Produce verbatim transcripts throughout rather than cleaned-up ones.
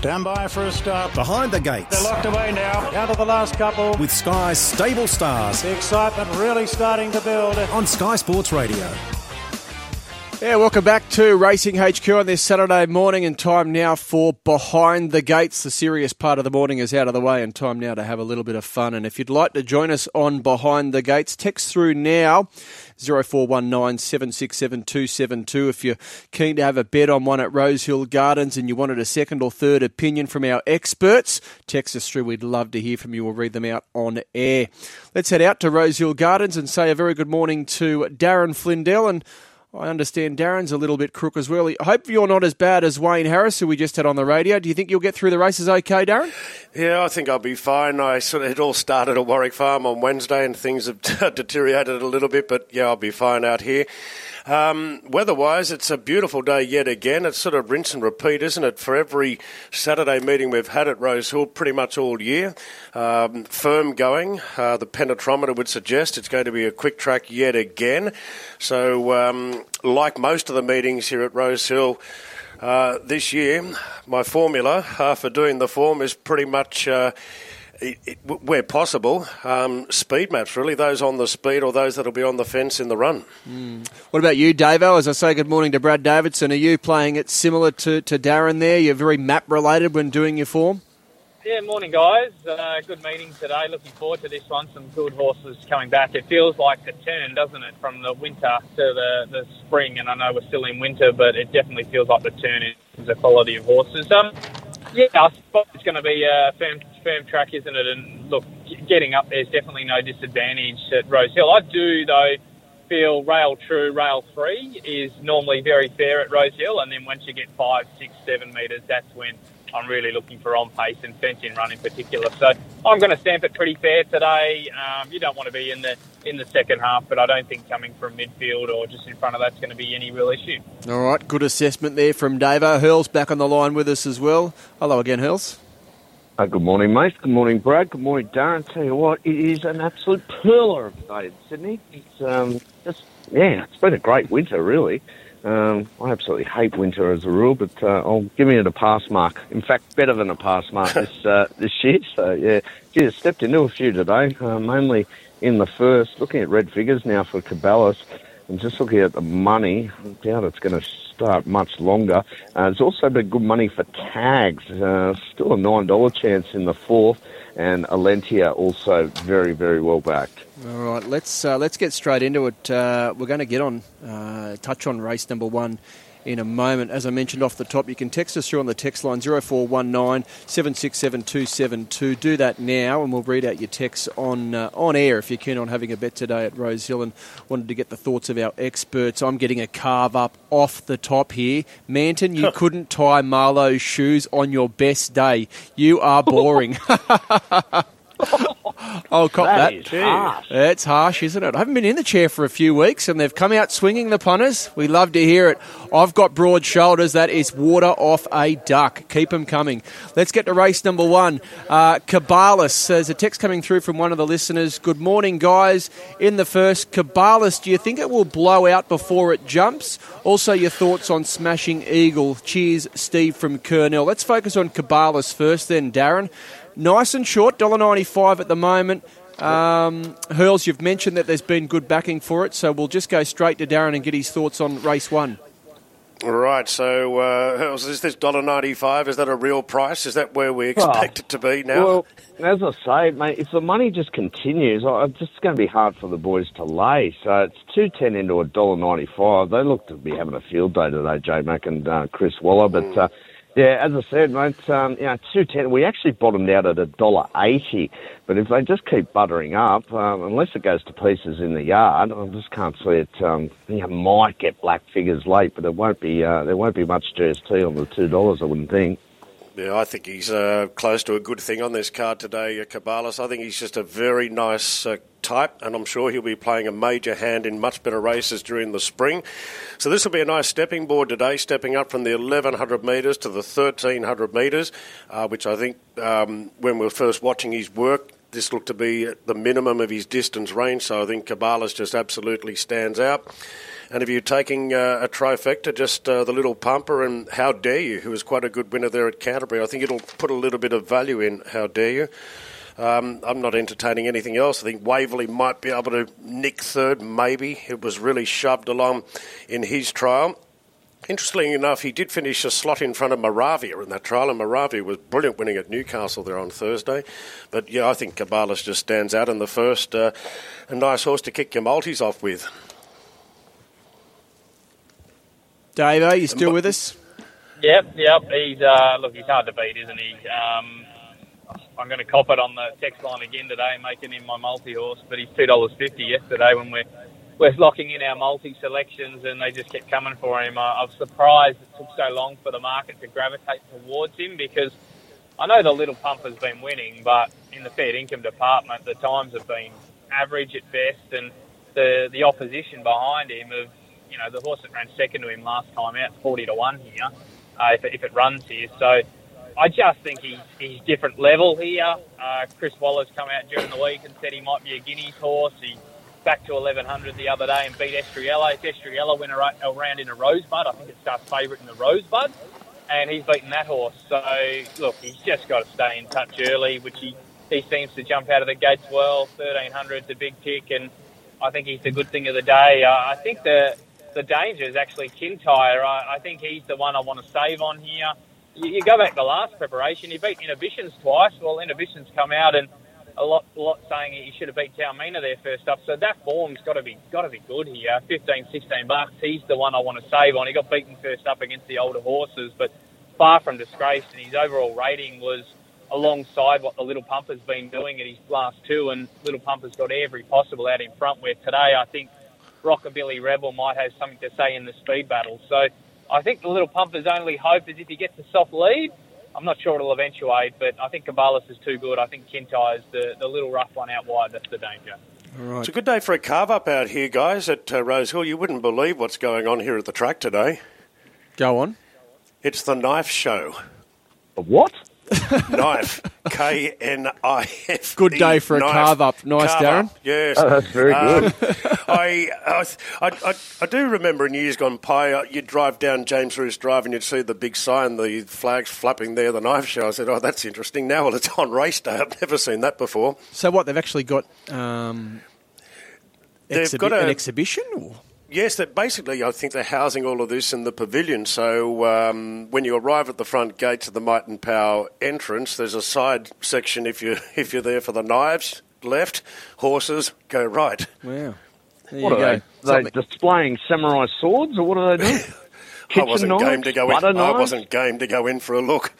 Stand by for a start. Behind the gates. They're locked away now. Down to the last couple. With Sky's stable stars. The excitement really starting to build. On Sky Sports Radio. Yeah, welcome back to Racing H Q on this Saturday morning, and time now for Behind the Gates. The serious part of the morning is out of the way and time now to have a little bit of fun. And if you'd like to join us on Behind the Gates, text through now zero four one nine, seven six seven, two seven two if you're keen to have a bet on one at Rosehill Gardens and you wanted a second or third opinion from our experts. Text us through. We'd love to hear from you. We'll read them out on air. Let's head out to Rosehill Gardens and say a very good morning to Darren Flindell. And I understand Darren's a little bit crook as well. I hope you're not as bad as Wayne Harris, who we just had on the radio. Do you think you'll get through the races okay, Darren? Yeah, I think I'll be fine. I sort of, it all started at Warwick Farm on Wednesday, and things have deteriorated a little bit, but yeah, I'll be fine out here. Um, weather-wise, it's a beautiful day yet again. It's sort of rinse and repeat, isn't it, for every Saturday meeting we've had at Rosehill pretty much all year. Um, firm going. Uh, the penetrometer would suggest it's going to be a quick track yet again. So, um, like most of the meetings here at Rosehill uh, this year, my formula uh, for doing the form is pretty much... Uh, It, it, where possible, um, speed maps, really, those on the speed or those that will be on the fence in the run. Mm. What about you, Davo? As I say good morning to Brad Davidson, are you playing it similar to, to Darren there? You're very map-related when doing your form? Yeah, morning, guys. Uh, good meeting today. Looking forward to this one. Some good horses coming back. It feels like a turn, doesn't it, from the winter to the, the spring, and I know we're still in winter, but it definitely feels like the turn in terms of quality of horses. Um, Yeah, I suppose it's going to be a firm, firm track, isn't it? And look, getting up there's definitely no disadvantage at Rosehill. I do, though, feel rail true, rail free is normally very fair at Rosehill. And then once you get five, six, seven metres, that's when I'm really looking for on pace and fence in run in particular. So I'm going to stamp it pretty fair today. Um, you don't want to be in the in the second half, but I don't think coming from midfield or just in front of that's going to be any real issue. All right, good assessment there from Davo. Hurls back on the line with us as well. Hello again, Hurls. Uh, good morning, mate. Good morning, Brad. Good morning, Darren. Tell you what, it is an absolute pearler of a day in Sydney. It's um, just, yeah, it's been a great winter, really. Um, I absolutely hate winter as a rule, but uh, I'll give it a pass mark. In fact, better than a pass mark this uh, this year. So, yeah, just stepped into a few today, uh, mainly in the first. Looking at red figures now for Caballus, and just looking at the money, I doubt it's going to start much longer. Uh, there's also been good money for Tags. Uh, still a nine dollars chance in the fourth, and Alentia also very, very well backed. All right, let's uh, let's get straight into it. Uh, we're going to get on uh, touch on race number one in a moment. As I mentioned off the top, you can text us through on the text line zero four one nine, seven six seven, two seven two. Do that now, and we'll read out your texts on uh, on air if you're keen on having a bet today at Rosehill. And wanted to get the thoughts of our experts. I'm getting a carve up off the top here. Manton, you couldn't tie Marlowe's shoes on your best day. You are boring. I'll cop that. That. Harsh. It's harsh, isn't it? I haven't been in the chair for a few weeks, and they've come out swinging, the punters. We love to hear it. I've got broad shoulders. That is water off a duck. Keep them coming. Let's get to race number one. Uh, Caballus. There's a text coming through from one of the listeners. Good morning, guys. In the first, Caballus, do you think it will blow out before it jumps? Also, your thoughts on Smashing Eagle. Cheers, Steve from Kernell. Let's focus on Caballus first then, Darren. Nice and short, one dollar ninety-five at the moment. Um, Hurls, you've mentioned that there's been good backing for it, so we'll just go straight to Darren and get his thoughts on race one. Right, so uh, Hurls, is this one dollar ninety-five, is that a real price? Is that where we expect oh, it to be now? Well, as I say, mate, if the money just continues, it's just going to be hard for the boys to lay. So it's two dollars ten into one dollar ninety-five. They look to be having a field day today, J-Mac and uh, Chris Waller, but... Mm. Uh, Yeah, as I said, mate, um, you know, two ten, we actually bottomed out at one dollar eighty, but if they just keep buttering up, um, unless it goes to pieces in the yard, I just can't see it. Um, you might get black figures late, but it won't be, uh, there won't be much G S T on the two dollars, I wouldn't think. Yeah, I think he's uh, close to a good thing on this card today, Caballus. I think he's just a very nice uh, type, and I'm sure he'll be playing a major hand in much better races during the spring. So this will be a nice stepping board today, stepping up from the eleven hundred metres to the thirteen hundred metres, uh, which I think um, when we were first watching his work, this looked to be at the minimum of his distance range, so I think Caballus just absolutely stands out. And if you're taking uh, a trifecta, just uh, the little pumper and How Dare You, who was quite a good winner there at Canterbury, I think it'll put a little bit of value in How Dare You. Um, I'm not entertaining anything else. I think Waverley might be able to nick third, maybe. It was really shoved along in his trial. Interestingly enough, he did finish a slot in front of Moravia in that trial, and Moravia was brilliant winning at Newcastle there on Thursday. But, yeah, I think Caballus just stands out in the first. Uh, a nice horse to kick your multis off with. Dave, are you still with us? Yep, yep. He's, uh, look, he's hard to beat, isn't he? Um, I'm going to cop it on the text line again today, making him my multi-horse, but he's two dollars fifty yesterday when we're... we're locking in our multi-selections, and they just kept coming for him. I was surprised it took so long for the market to gravitate towards him, because I know the little pumper's been winning, but in the fair income department, the times have been average at best, and the the opposition behind him of, you know, the horse that ran second to him last time out, forty to one here, uh, if, it, if it runs here. So I just think he's, he's different level here. Uh, Chris Waller's come out during the week and said he might be a Guineas horse. He back to eleven hundred the other day and beat Estriello. If Estriello went around in a Rosebud, I think it's our favourite in the Rosebud, and he's beaten that horse. So, look, he's just got to stay in touch early, which he, he seems to jump out of the gates well. thirteen hundred's a big tick, and I think he's the good thing of the day. Uh, I think the the danger is actually Kintyre. I, I think he's the one I want to save on here. You, you go back to last preparation, he beat Inhibitions twice. Well, Inhibitions come out and A lot, a lot saying he should have beat Taumina there first up. So that form's got to be got to be good here. fifteen, sixteen bucks. He's the one I want to save on. He got beaten first up against the older horses, but far from disgraced. And his overall rating was alongside what the Little Pumper's been doing at his last two. And Little Pumper's got every possible out in front, where today I think Rockabilly Rebel might have something to say in the speed battle. So I think the Little Pumper's only hope is if he gets a soft lead. I'm not sure it'll eventuate, but I think Caballus is too good. I think Kintyre is the, the little rough one out wide. That's the danger. All right. It's a good day for a carve-up out here, guys, at uh, Rosehill. You wouldn't believe what's going on here at the track today. Go on. It's the knife show. A what? Knife. K N I F E. Good day for a knife. Carve-up. Nice, carve-up. Darren. Yes. Oh, that's very um, good. I, I, I, I do remember in years gone by, you'd drive down James Roos Drive and you'd see the big sign, the flags flapping there, the knife show. I said, oh, that's interesting. Now, well, it's on race day. I've never seen that before. So what, they've actually got, um, they've exhi- got a, an exhibition or...? Yes, that basically I think they're housing all of this in the pavilion. So um, when you arrive at the front gates of the Might and Power entrance, there's a side section if you if you're there for the knives, left, horses, go right. Wow. There what you are go. They? Are they displaying samurai swords or what are they doing? I wasn't knives, game to go in. Knives? I wasn't game to go in for a look.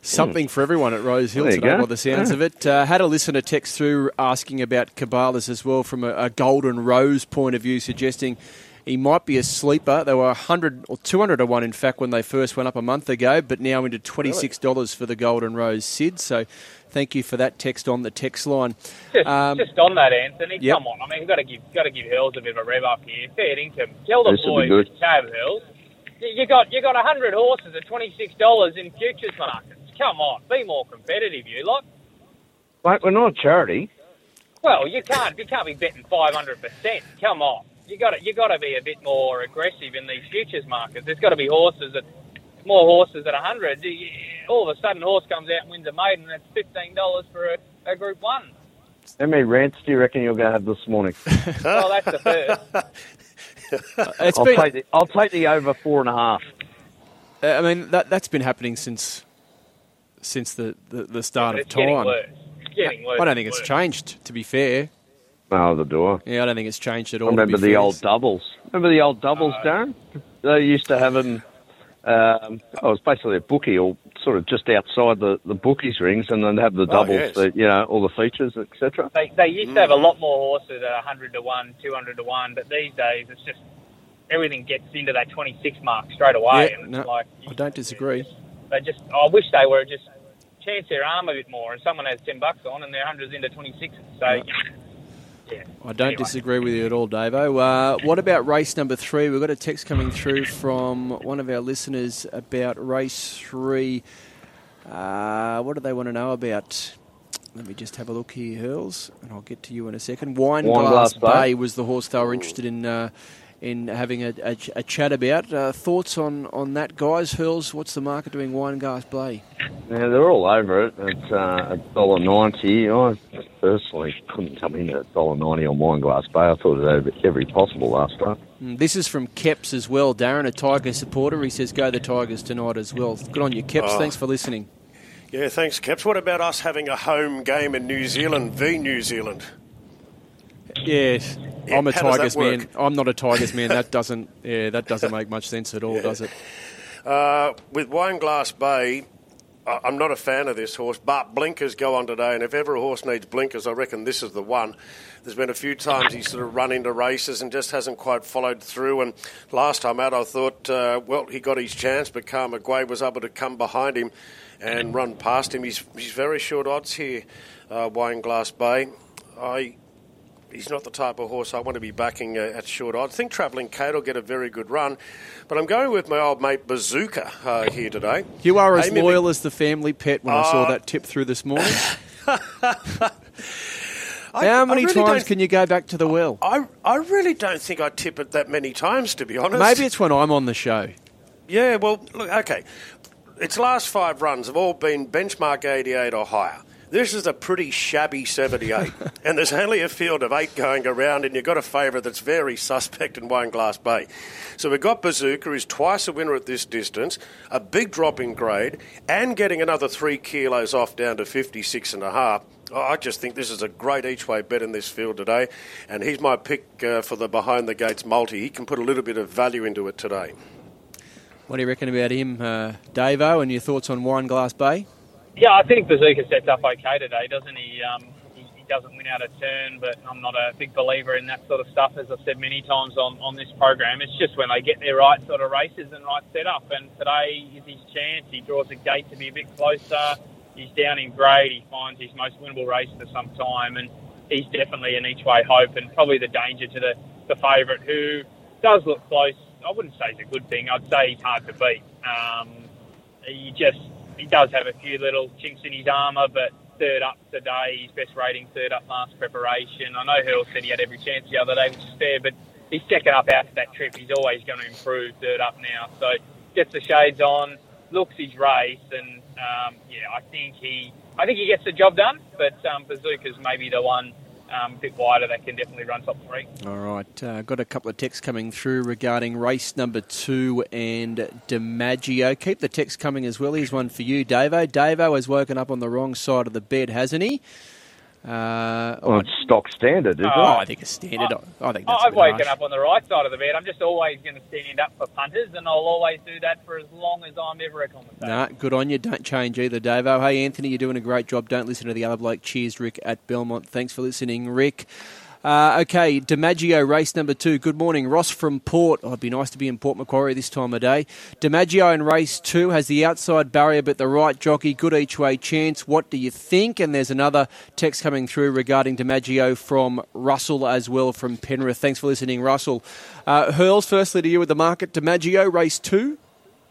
Something mm. for everyone at Rosehill today, by the sounds yeah. of it. Uh, had a listener text through asking about Caballus as well from a, a Golden Rose point of view, suggesting he might be a sleeper. They were one hundred or two hundred to one, in fact, when they first went up a month ago, but now into twenty-six dollars really? For the Golden Rose, Sid. So thank you for that text on the text line. Just, um, just on that, Anthony, yep. Come on. I mean, we've got to give, got to give Hurls a bit of a rev up here. Fair income. Tell the boys to Tab Hurls. You got, you got one hundred horses at twenty-six dollars in futures market. Come on, be more competitive, you lot. Mate, we're not a charity. Well, you can't you can't be betting five hundred percent. Come on, you got you got to be a bit more aggressive in these futures markets. There's got to be horses that more horses at a hundred. All of a sudden, a horse comes out and wins a maiden, and that's fifteen dollars for a, a Group One. How many rants do you reckon you're going to have this morning? Well, that's the first. I'll, been... take the, I'll take the over four and a half. Uh, I mean, that that's been happening since. Since the, the, the start yeah, of time. Getting worse. It's getting worse. I don't think it's changed, to be fair. Neither do I. Yeah, I don't think it's changed at all. I remember the fair. old doubles. Remember the old doubles, uh, Darren? They used to have them, um, oh, it was basically a bookie or sort of just outside the, the bookies rings, and then have the doubles, oh, yes. the, you know, all the features, et cetera. They, they used mm. to have a lot more horses at one hundred to one, two hundred to one, but these days it's just everything gets into that twenty-six mark straight away. Yeah, and it's no, like, I don't disagree. They just, oh, I wish they were just chance their arm a bit more, and someone has ten bucks on, and their hundreds into twenty six. So, right. yeah. I don't anyway. disagree with you at all, Davo. Uh, what about race number three? We've got a text coming through from one of our listeners about race three. Uh, what do they want to know about? Let me just have a look here, Hurls, and I'll get to you in a second. Wineglass Bay was the horse they were interested in uh, in having a, a, a chat about. Uh, thoughts on, on that, guys? Hurls, what's the market doing, Wineglass Bay? Yeah, they're all over it. It's uh, one dollar ninety. I personally couldn't come in at one dollar ninety on Wineglass Bay. I thought it was over every possible last time. This is from Keps as well, Darren, a Tiger supporter. He says, go the Tigers tonight as well. Good on you, Keps. Oh. Thanks for listening. Yeah, thanks, Caps. What about us having a home game in New Zealand v New Zealand? Yes, yeah, I'm a Tigers man. I'm not a Tigers man. That doesn't, yeah, that doesn't make much sense at all, yeah. does it? Uh, with Wineglass Bay, I'm not a fan of this horse, but blinkers go on today, and if ever a horse needs blinkers, I reckon this is the one. There's been a few times he's sort of run into races and just hasn't quite followed through, and last time out I thought, uh, well, he got his chance, but Carl McGuay was able to come behind him and run past him. He's he's very short odds here, uh, Wineglass Bay. I he's not the type of horse I want to be backing uh, at short odds. I think Travelling Kate will get a very good run, but I'm going with my old mate Bazooka uh, here today. You are as Amy loyal Mc- as the family pet when uh, I saw that tip through this morning. How I, many I really times can you go back to the well? I, I really don't think I tip it that many times, to be honest. Maybe it's when I'm on the show. Yeah, well, look, okay. Its last five runs have all been benchmark eighty-eight or higher. This is a pretty shabby seventy-eight, and there's only a field of eight going around, and you've got a favourite that's very suspect in Wineglass Bay. So we've got Bazooka, who's twice a winner at this distance, a big drop in grade, and getting another three kilos off down to fifty-six and a half. Oh, I just think this is a great each-way bet in this field today, and he's my pick uh, for the behind-the-gates multi. He can put a little bit of value into it today. What do you reckon about him, uh, Davo, and your thoughts on Wineglass Bay? Yeah, I think Bazooka sets up okay today, doesn't he? Um, he, he doesn't win out of turn, but I'm not a big believer in that sort of stuff, as I've said many times on, on this program. It's just when they get their right sort of races and right setup, and today is his chance. He draws a gate to be a bit closer. He's down in grade. He finds his most winnable race for some time, and he's definitely an each-way hope and probably the danger to the, the favourite, who does look close. I wouldn't say it's a good thing. I'd say he's hard to beat. Um, he just he does have a few little chinks in his armour, but third up today, his best rating, third up last preparation. I know Hurl said he had every chance the other day, which is fair, but he's second up after that trip. He's always going to improve third up now. So gets the shades on, looks his race, and um, yeah, I think he I think he gets the job done, but um, Bazooka's maybe the one. Um, a bit wider, that can definitely run top three. All right, uh, got a couple of texts coming through regarding race number two and DiMaggio. Keep the texts coming as well. Here's one for you, Davo. Davo has woken up on the wrong side of the bed, hasn't he? Uh, well, it's stock standard, isn't oh, it? Oh, I think it's standard. I, I think that's I've woken harsh. up on the right side of the bed. I'm just always going to stand up for punters, and I'll always do that for as long as I'm ever a commentator. Nah, good on you. Don't change either, Davo. Hey, Anthony, you're doing a great job. Don't listen to the other bloke. Cheers, Rick at Belmont. Thanks for listening, Rick. Uh, okay, DiMaggio, race number two. Good morning. Ross from Port. Oh, it'd be nice to be in Port Macquarie this time of day. DiMaggio in race two has the outside barrier, but the right jockey, good each-way chance. What do you think? And there's another text coming through regarding DiMaggio from Russell as well from Penrith. Thanks for listening, Russell. Uh, Hurls, firstly to you with the market. DiMaggio, race two.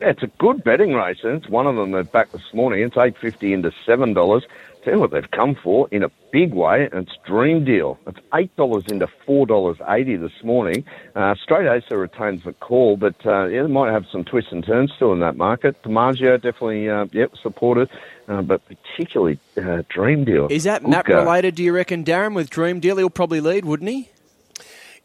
Yeah, it's a good betting race, and it's one of them that back this morning. It's eight fifty into seven dollars. Tell you what they've come for in a big way, and it's Dream Deal. It's eight dollars into four dollars eighty this morning. Uh, Straight Acer retains the call, but uh, yeah, they might have some twists and turns still in that market. DiMaggio definitely, uh, yep, supported, uh, but particularly uh, Dream Deal. Is that good map go. related? Do you reckon, Darren? With Dream Deal, he'll probably lead, wouldn't he?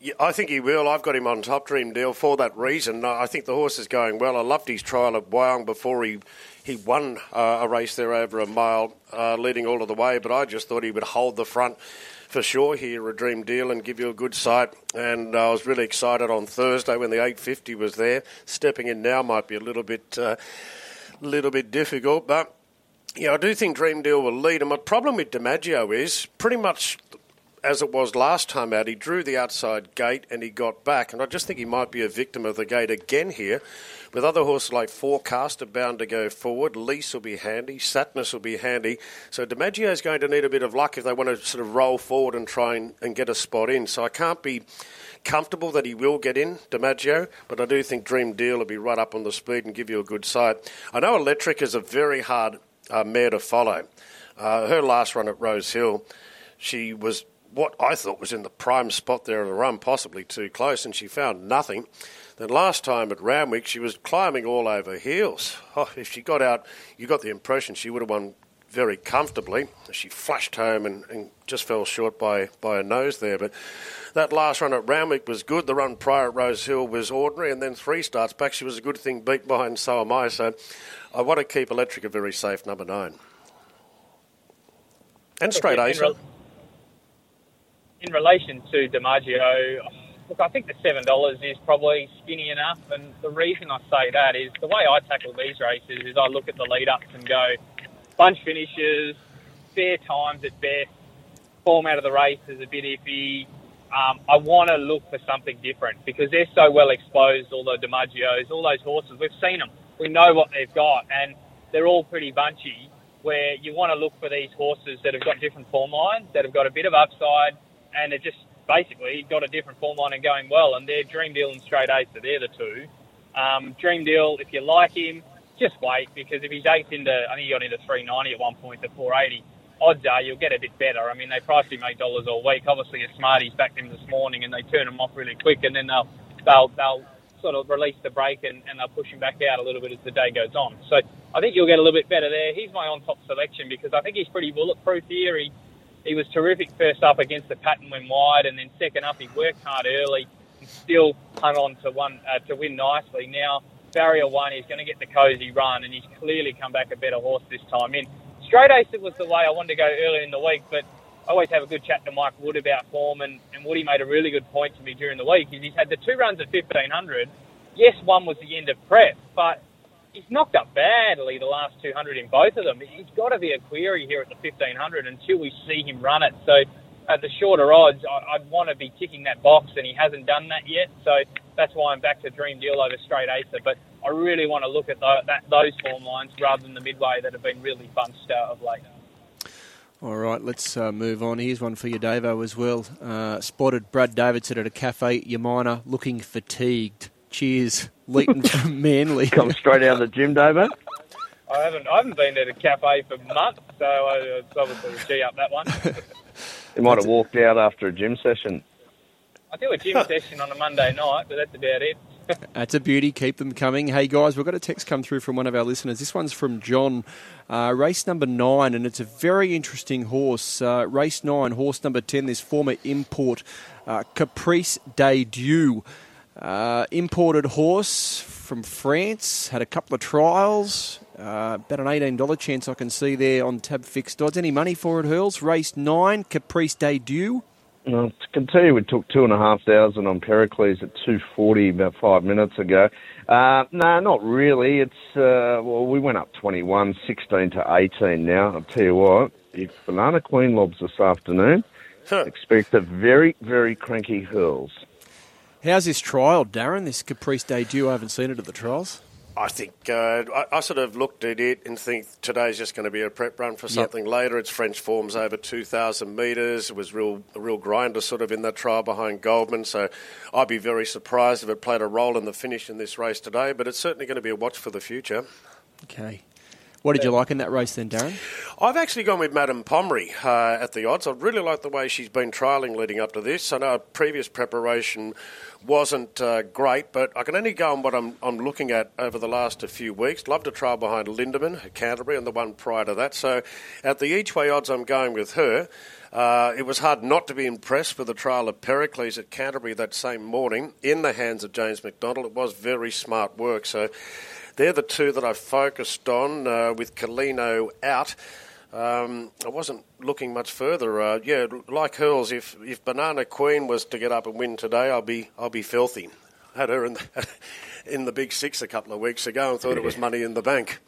Yeah, I think he will. I've got him on top, Dream Deal, for that reason. I think the horse is going well. I loved his trial at Wyong before he he won uh, a race there over a mile, uh, leading all of the way, but I just thought he would hold the front for sure here, a Dream Deal, and give you a good sight. And I was really excited on Thursday when the eight fifty was there. Stepping in now might be a little bit, uh, little bit difficult, but yeah, I do think Dream Deal will lead. And my problem with DiMaggio is pretty much as it was last time out, he drew the outside gate and he got back. And I just think he might be a victim of the gate again here. With other horses like Forecast are bound to go forward. Lease will be handy. Satness will be handy. So DiMaggio is going to need a bit of luck if they want to sort of roll forward and try and, and get a spot in. So I can't be comfortable that he will get in, DiMaggio, but I do think Dream Deal will be right up on the speed and give you a good sight. I know Electric is a very hard uh, mare to follow. Uh, her last run at Rosehill, she was what I thought was in the prime spot there of the run, possibly too close, and she found nothing. Then last time at Ramwick, she was climbing all over heels. Oh, if she got out, you got the impression she would have won very comfortably. She flashed home and, and just fell short by, by her nose there. But that last run at Ramwick was good. The run prior at Rosehill was ordinary, and then three starts back, she was a good thing beat by, and so am I. So I want to keep Electric a very safe number nine. And Straight Acer. In, re- in relation to DiMaggio, look, I think the seven dollars is probably skinny enough, and the reason I say that is the way I tackle these races is I look at the lead-ups and go, bunch finishes, fair times at best, form out of the race is a bit iffy. Um, I want to look for something different because they're so well exposed, all the DiMaggios, all those horses. We've seen them. We know what they've got, and they're all pretty bunchy, where you want to look for these horses that have got different form lines, that have got a bit of upside, and have just basically got a different form line and going well, and they're Dream Deal and Straight Acer. They're the two. Um, Dream Deal, if you like him, just wait, because if he's eighth into, I think he got into three ninety at one point to four eighty, odds are you'll get a bit better. I mean, they priced him eight dollars all week. Obviously, a Smarties backed him this morning, and they turn him off really quick, and then they'll they'll, they'll sort of release the brake and, and they'll push him back out a little bit as the day goes on. So I think you'll get a little bit better there. He's my on-top selection because I think he's pretty bulletproof here. He, he was terrific first up against the pattern when wide, and then second up he worked hard early and still hung on to, one, uh, to win nicely. Now, barrier one, he's going to get the cozy run, and he's clearly come back a better horse this time in. Straight Acer was the way I wanted to go earlier in the week, but I always have a good chat to Mike Wood about form, and, and Woody made a really good point to me during the week. He's had the two runs at fifteen hundred. Yes, one was the end of prep, but he's knocked up badly the last two hundred in both of them. He's got to be a query here at the fifteen hundred until we see him run it. So at the shorter odds, I, I'd want to be ticking that box, and he hasn't done that yet. So that's why I'm back to Dream Deal over Straight Acer. But I really want to look at the, that, those form lines rather than the midway that have been really bunched out of late. All right, let's uh, move on. Here's one for you, Davo, as well. Uh, spotted Brad Davidson at a cafe, Yamina, looking fatigued. Cheers, Leighton from Manly. Come straight out of the gym, Davo. I haven't, I haven't been at a cafe for months, so I, it's obviously a G up that one. He might have walked out after a gym session. I do a gym session on a Monday night, but that's about it. That's a beauty. Keep them coming. Hey, guys, we've got a text come through from one of our listeners. This one's from John. Uh, race number nine, and it's a very interesting horse. Uh, race nine, horse number ten, this former import, uh, Caprice de Dieu. Uh, imported horse from France, had a couple of trials, uh, about an eighteen dollars chance I can see there on tab fixed odds. Any money for it, Hurls? Race nine, Caprice de Dieu. Well, to continue, we took two and a half thousand on Pericles at two forty about five minutes ago. Uh, no, not really. It's uh, well, we went up twenty-one, sixteen to eighteen now. I'll tell you what, if Banana Queen lobs this afternoon, huh. expect a very, very cranky Hurls. How's this trial, Darren? This Caprice de Dieu, I haven't seen it at the trials. I think uh, I, I sort of looked at it and think today's just going to be a prep run for something yep. later. It's French forms over two thousand metres. It was real, a real grinder sort of in that trial behind Goldman. So I'd be very surprised if it played a role in the finish in this race today. But it's certainly going to be a watch for the future. Okay. What did you like in that race then, Darren? I've actually gone with Madame Pommery uh, at the odds. I really like the way she's been trialling leading up to this. I know previous preparation wasn't uh, great, but I can only go on what I'm, I'm looking at over the last few weeks. Loved a trial behind Lindemann, Canterbury, and the one prior to that. So at the each-way odds, I'm going with her. Uh, it was hard not to be impressed with the trial of Pericles at Canterbury that same morning in the hands of James McDonald. It was very smart work, so they're the two that I focused on uh, with Colino out. Um, I wasn't looking much further. Uh, yeah, like Hurls, if if Banana Queen was to get up and win today, I'll be I'll be filthy. I had her in the, in the Big Six a couple of weeks ago and thought it was money in the bank.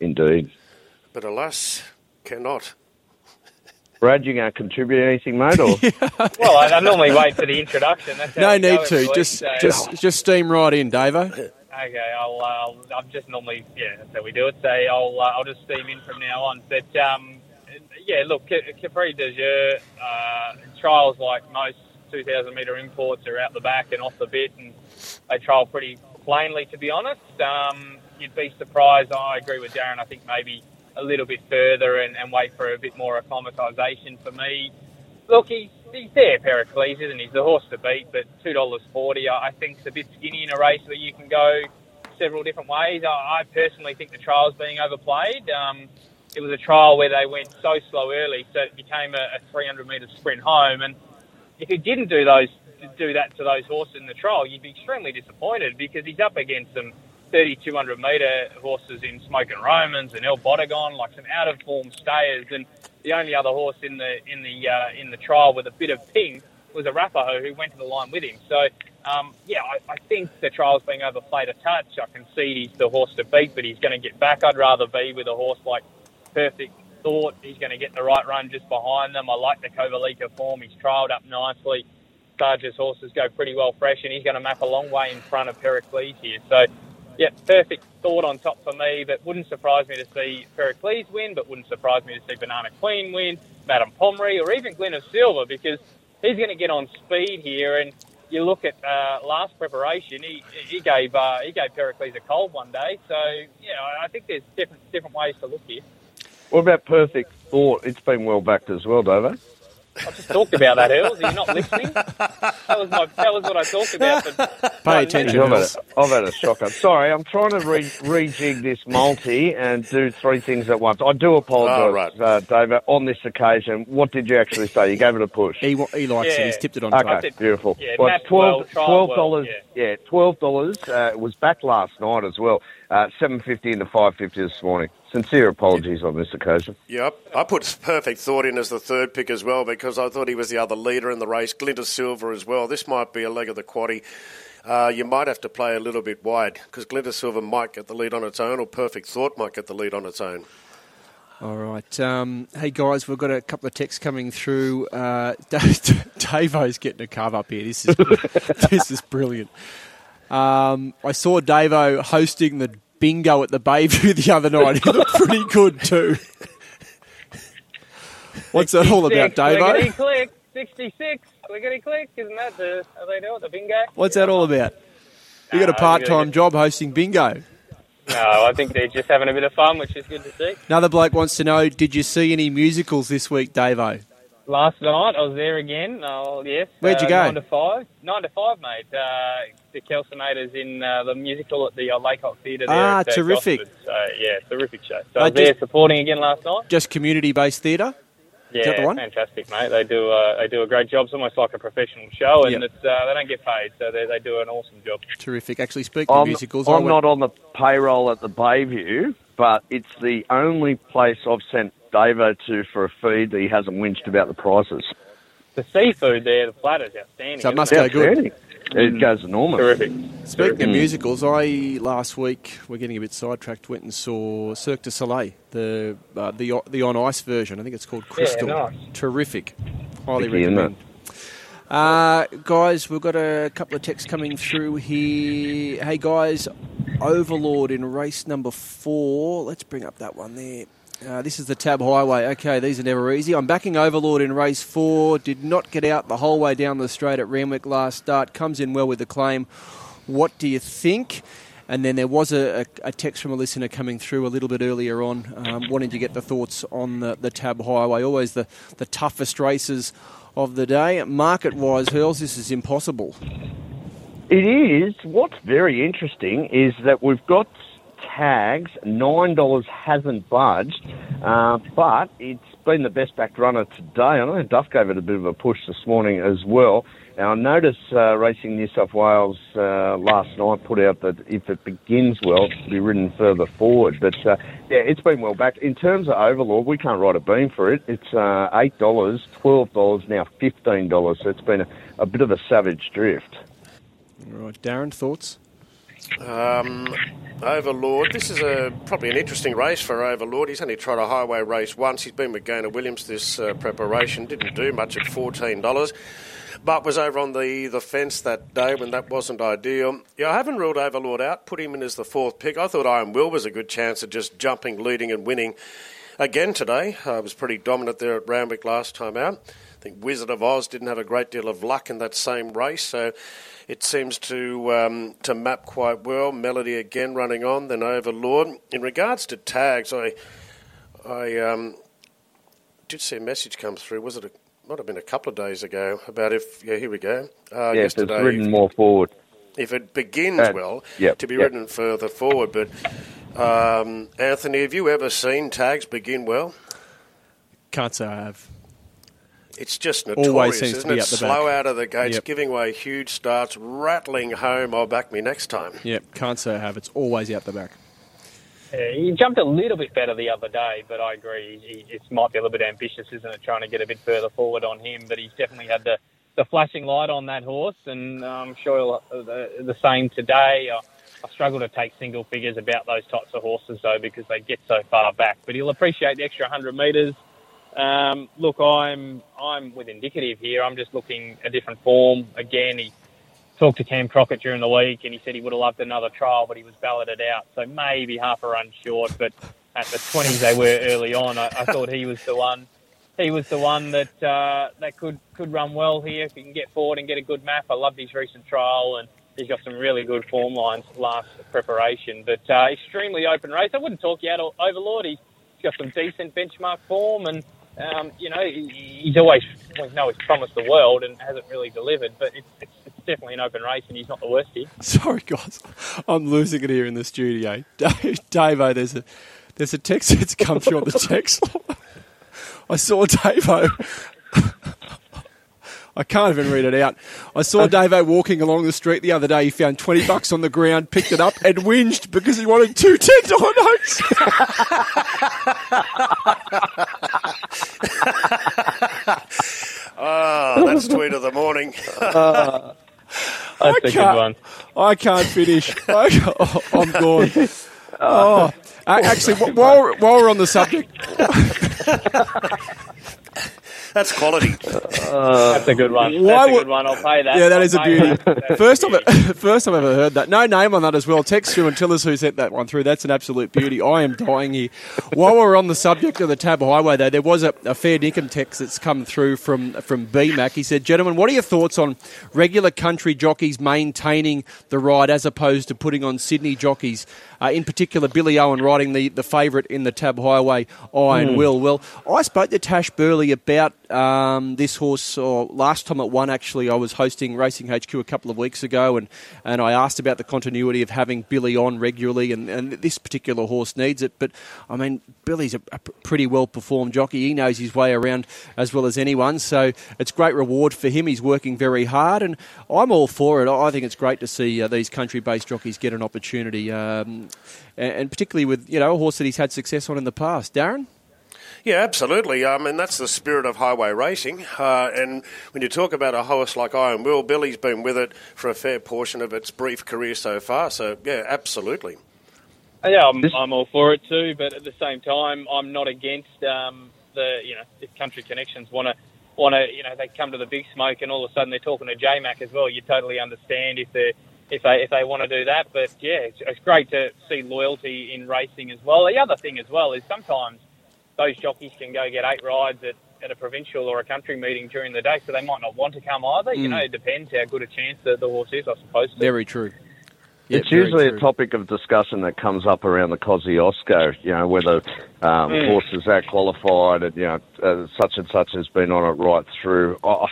Indeed. But alas, cannot. Brad, you going to contribute anything, mate? Or? Well, I, I normally wait for the introduction. That's no need to. Week, just so. just just steam right in, Davo. Okay, I'll, uh, I'll just normally, yeah, that's how we do it. So I'll, uh, I'll just steam in from now on. But, um, yeah, look, Capri de Jure, uh, trials like most two thousand metre imports are out the back and off the bit, and they trial pretty plainly, to be honest. Um, you'd be surprised. I agree with Darren. I think maybe a little bit further and, and wait for a bit more acclimatisation for me. Look, he's, he's there, Pericles, isn't he? He's the horse to beat, but two dollars forty, I think, is a bit skinny in a race where you can go several different ways. I, I personally think the trial's being overplayed. Um, it was a trial where they went so slow early, so it became a, a three hundred metre sprint home. And if he didn't do those do that to those horses in the trial, you'd be extremely disappointed because he's up against some thirty-two hundred metre horses in Smoke and Romans and El Bodegon, like some out-of-form stayers. And the only other horse in the in the uh, in the trial with a bit of ping was Arapaho, who went to the line with him. So, um, yeah, I, I think the trial's being overplayed a touch. I can see he's the horse to beat, but he's going to get back. I'd rather be with a horse like Perfect Thought. He's going to get the right run just behind them. I like the Kovalika form. He's trailed up nicely. Sarge's horses go pretty well fresh, and he's going to map a long way in front of Pericles here. So, yeah, Perfect Thought on top for me, but wouldn't surprise me to see Pericles win, but wouldn't surprise me to see Banana Queen win, Madame Pommery, or even Glen of Silver, because he's going to get on speed here. And you look at uh, last preparation, he he gave uh, he gave Pericles a cold one day. So, yeah, I think there's different different ways to look here. What about Perfect Thought? It's been well backed as well, Davo. I just talked about that, Earls. Are you not listening? That was, my, that was what I talked about. But pay attention. I've had, a, I've had a shocker. Sorry, I'm trying to re- rejig this multi and do three things at once. I do apologise, oh, right. uh, David, on this occasion. What did you actually say? You gave it a push. He, he likes yeah. it. He's tipped it on okay, track. Okay, beautiful. Yeah, well, twelve dollars, well, twelve dollars, yeah. yeah, twelve dollars. Uh, it was back last night as well. Uh, seven fifty into five fifty this morning. Sincere apologies on this occasion. Yep. I put Perfect Thought in as the third pick as well because I thought he was the other leader in the race. Glint of Silver as well. This might be a leg of the quaddie. Uh, you might have to play a little bit wide because Glint of Silver might get the lead on its own or Perfect Thought might get the lead on its own. All right. Um, hey, guys, we've got a couple of texts coming through. Uh, Davo's getting a carve up here. This is this is brilliant. Um, I saw Davo hosting the bingo at the Bayview the other night. He looked pretty good too. What's that all about, Davo? Clickety click, sixty-six. Clickety click, isn't that the? Are they doing the bingo? What's that all about? You got a part-time job hosting bingo. No, I think they're just having a bit of fun, which is good to see. Another bloke wants to know: did you see any musicals this week, Davo? Last night I was there again. Oh yes. Where'd you uh, go? Nine to five. Nine to five, mate. Uh, the Kelsonator's in uh, the musical at the uh, Laycock Theatre. There ah, at, uh, terrific! Gosford. So yeah, terrific show. So I was just, there supporting again last night. Just community-based theatre. Yeah, the fantastic, mate. They do uh, they do a great job. It's almost like a professional show, and yep. it's, uh, they don't get paid, so they they do an awesome job. Terrific. Actually, speaking I'm, of musicals, I'm I not on the payroll at the Bayview, but it's the only place I've sent Davo to for a feed that he hasn't whinged about the prices. The seafood there, the platter's outstanding. So it must it? go good. It goes enormous. Terrific. Speaking Terrific. of musicals, I last week, we're getting a bit sidetracked, went and saw Cirque du Soleil, the uh, the the on ice version. I think it's called Crystal. Yeah, nice. Terrific. Highly Vicky, recommend. Uh, guys, we've got a couple of texts coming through here. Hey guys, Overlord in race number four. Let's bring up that one there. Uh, this is the Tab Highway. Okay, these are never easy. I'm backing Overlord in race four. Did not get out the whole way down the straight at Ramwick last start. Comes in well with the claim. What do you think? And then there was a, a, a text from a listener coming through a little bit earlier on, um, wanting to get the thoughts on the, the Tab Highway. Always the, the toughest races of the day. Market-wise, Hurls, this is impossible. It is. What's very interesting is that we've got Tags, nine dollars hasn't budged, uh, but it's been the best-backed runner today. I know Duff gave it a bit of a push this morning as well. Now, I noticed uh, Racing New South Wales uh, last night put out that if it begins well, it will be ridden further forward. But, uh, yeah, it's been well-backed. In terms of Overlord, we can't write a beam for it. It's uh, eight dollars, twelve dollars, now fifteen dollars. So it's been a, a bit of a savage drift. All right, Darren, thoughts? Um, Overlord, this is a probably an interesting race for Overlord. He's only tried a highway race once. He's been with Gaynor Williams this uh, preparation. Didn't do much at fourteen dollars, but was over on the, the fence that day when that wasn't ideal. Yeah, I haven't ruled Overlord out. Put him in as the fourth pick. I thought Iron Will was a good chance of just jumping, leading and winning again today. I uh, was pretty dominant there at Ramwick last time out. I think Wizard of Oz didn't have a great deal of luck in that same race, so it seems to um, to map quite well. Melody again running on, then Overlord. In regards to Tags, I I um, did see a message come through. Was it a, might have been a couple of days ago about if yeah here we go uh, yeah, yesterday if it's written more forward. If it begins uh, well, yep, to be yep. written further forward. But um, Anthony, have you ever seen Tags begin well? Can't say I have. It's just notorious, Always seems isn't to be it? Up the Slow back. Out of the gates, yep. giving away huge starts, rattling home, I'll back me next time. Yep, can't say I have. It's always out the back. Yeah, he jumped a little bit better the other day, but I agree. He, he, it might be a little bit ambitious, isn't it, trying to get a bit further forward on him, but he's definitely had the, the flashing light on that horse, and I'm um, sure he'll, uh, the, the same today. I, I struggle to take single figures about those types of horses, though, because they get so far back. But he'll appreciate the extra one hundred metres. Um, look, I'm I'm with indicative here. I'm just looking a different form. Again, he talked to Cam Crockett during the week and he said he would have loved another trial, but he was balloted out. So maybe half a run short, but at the twenties they were early on. I, I thought he was the one. He was the one that uh, that could, could run well here if he can get forward and get a good map. I loved his recent trial and he's got some really good form lines last preparation. But uh, extremely open race. I wouldn't talk you out of Overlord. He's got some decent benchmark form and Um, you know, he's always, well, no, he's promised the world and hasn't really delivered, but it's, it's, it's definitely an open race and he's not the worst here. Sorry, guys. I'm losing it here in the studio. Davo, there's a there's a text that's come through on the text. I saw Davo. I can't even read it out. I saw Davo walking along the street the other day. He found twenty bucks on the ground, picked it up and whinged because he wanted two ten dollar notes. Ah, oh, that's tweet of the morning. uh, that's I a good one. I can't finish. I, oh, I'm gone. Oh, actually, while while we're on the subject, that's quality. Uh, that's a good one. That's a good one. I'll pay that. Yeah, that I'll is a beauty. That. First time, first time I've ever heard that. No name on that as well. Text through and tell us who sent that one through. That's an absolute beauty. I am dying here. While we're on the subject of the Tab Highway, though, there was a, a fair dinkum text that's come through from from B MAC. He said, "Gentlemen, what are your thoughts on regular country jockeys maintaining the ride as opposed to putting on Sydney jockeys, uh, in particular Billy Owen riding the the favourite in the Tab Highway, Iron mm. Will?" Well, I spoke to Tash Burley about Um, this horse, or last time it won, actually, I was hosting Racing H Q a couple of weeks ago, and, and I asked about the continuity of having Billy on regularly, and, and this particular horse needs it. But, I mean, Billy's a, a pretty well-performed jockey. He knows his way around as well as anyone, so it's great reward for him. He's working very hard, and I'm all for it. I think it's great to see uh, these country-based jockeys get an opportunity, um, and, and particularly with, you know, a horse that he's had success on in the past. Darren? Yeah, absolutely. Um, and that's the spirit of highway racing. Uh, and when you talk about a horse like Iron Will, Billy's been with it for a fair portion of its brief career so far. So, yeah, absolutely. Yeah, I'm, I'm all for it too. But at the same time, I'm not against um, the, you know, if Country Connections want to, want to, you know, they come to the Big Smoke and all of a sudden they're talking to J MAC as well. You totally understand if they if they if they want to do that. But yeah, it's, it's great to see loyalty in racing as well. The other thing as well is sometimes those jockeys can go get eight rides at, at a provincial or a country meeting during the day, so they might not want to come either. Mm. You know, it depends how good a chance the, the horse is, I suppose. Very true. Yeah, it's very usually true. A topic of discussion that comes up around the Kosciuszko, you know, whether um, mm. horses are qualified and, you know, uh, such and such has been on it right through. Oh,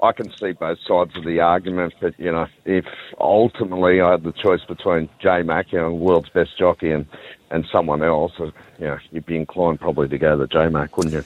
I can see both sides of the argument, but, you know, if ultimately I had the choice between J MAC, you know, world's best jockey, and and someone else, you know, you'd be inclined probably to go to the J MAC, wouldn't you?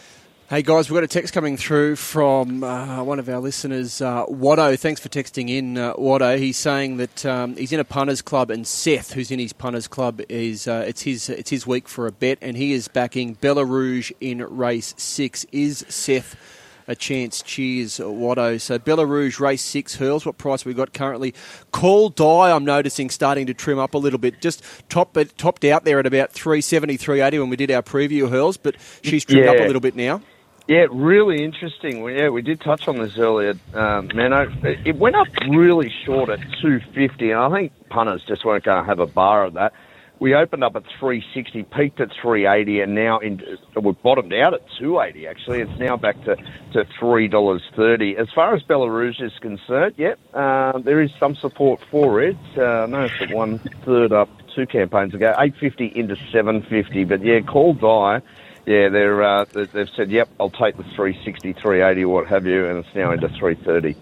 Hey, guys, we've got a text coming through from uh, one of our listeners, uh, Watto. Thanks for texting in, uh, Watto. He's saying that um, he's in a punters club, and Seth, who's in his punters club, is uh, it's his it's his week for a bet, and he is backing Belarus in race six. Is Seth a chance? Cheers, Watto. So Belarus, race six, Hurls. What price have we got currently? Call Die, I'm noticing, starting to trim up a little bit. Just top, topped out there at about three seventy, three eighty when we did our preview, Hurls, but she's trimmed yeah. up a little bit now. Yeah, really interesting. We, yeah, we did touch on this earlier, um, Mano. It went up really short at two fifty, and I think punters just weren't going to have a bar of that. We opened up at three sixty, peaked at three eighty, and now in, we bottomed out at two eighty, actually. It's now back to, to three dollars thirty. As far as Belarus is concerned, yep, uh, there is some support for it. Uh, I noticed it won third up two campaigns ago, eight fifty into seven fifty. But, yeah, Call Die yeah, they're, uh, they've said, yep, I'll take the three sixty, three eighty, what have you, and it's now into three thirty.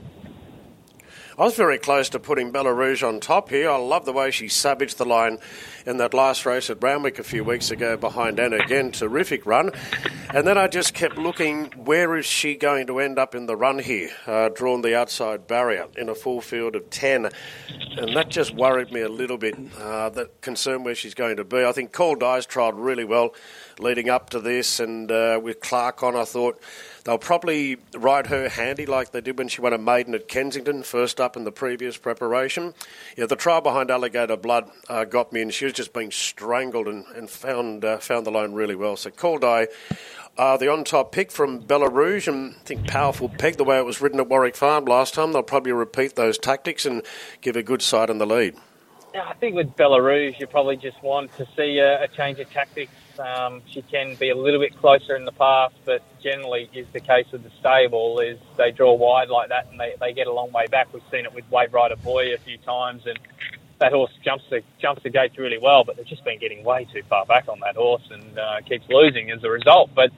I was very close to putting Belle Rouge on top here. I love the way she savaged the line in that last race at Ramwick a few weeks ago behind Anna again. Terrific run. And then I just kept looking, where is she going to end up in the run here? Uh, drawn the outside barrier in a full field of ten. And that just worried me a little bit, uh, that concern where she's going to be. I think Cold Eyes trialled really well leading up to this, and uh, with Clark on, I thought they'll probably ride her handy like they did when she won a maiden at Kensington, first up in the previous preparation. Yeah, the trial behind Alligator Blood uh, got me, and she was just being strangled and, and found uh, found the line really well. So Cold Eye, uh, the on-top pick from Belle Rouge, and I think Powerful Peg, the way it was ridden at Warwick Farm last time, they'll probably repeat those tactics and give a good side in the lead. Yeah, I think with Belle Rouge, you probably just want to see a, a change of tactics. Um, she can be a little bit closer in the path, but generally is the case with the stable is they draw wide like that and they, they get a long way back. We've seen it with Wave Rider Boy a few times, and that horse jumps the jumps the gates really well, but they've just been getting way too far back on that horse and uh, keeps losing as a result. But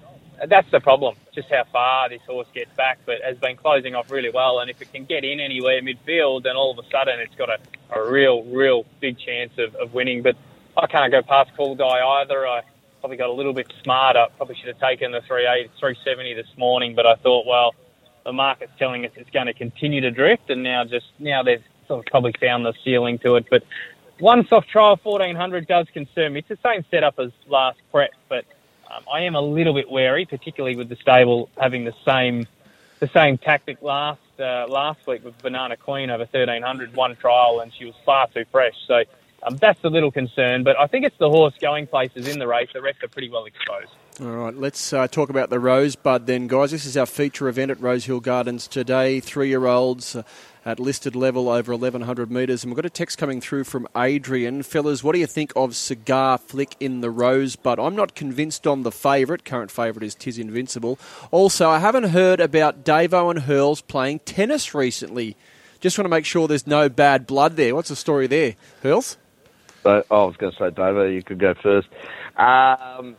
that's the problem, just how far this horse gets back, but has been closing off really well, and if it can get in anywhere midfield, then all of a sudden it's got a, a real, real big chance of, of winning. But I can't go past Cool Guy either. I probably got a little bit smarter. Probably should have taken the three eighty, three seventy this morning, but I thought, well, the market's telling us it's going to continue to drift, and now just now they've sort of probably found the ceiling to it. But one soft trial, fourteen hundred, does concern me. It's the same setup as last prep, but um, I am a little bit wary, particularly with the stable having the same the same tactic last uh, last week with Banana Queen over thirteen hundred, one trial, and she was far too fresh. So Um, that's a little concern, but I think it's the horse going places in the race. The rest are pretty well exposed. All right, let's uh, talk about the Rosebud then, guys. This is our feature event at Rosehill Gardens today. Three-year-olds uh, at listed level over eleven hundred metres. And we've got a text coming through from Adrian. Fellas, what do you think of Cigar Flick in the Rosebud? I'm not convinced on the favourite. Current favourite is Tis Invincible. Also, I haven't heard about Davo and Hurls playing tennis recently. Just want to make sure there's no bad blood there. What's the story there, Hurls? So, oh, I was going to say, Davo, you could go first. Um,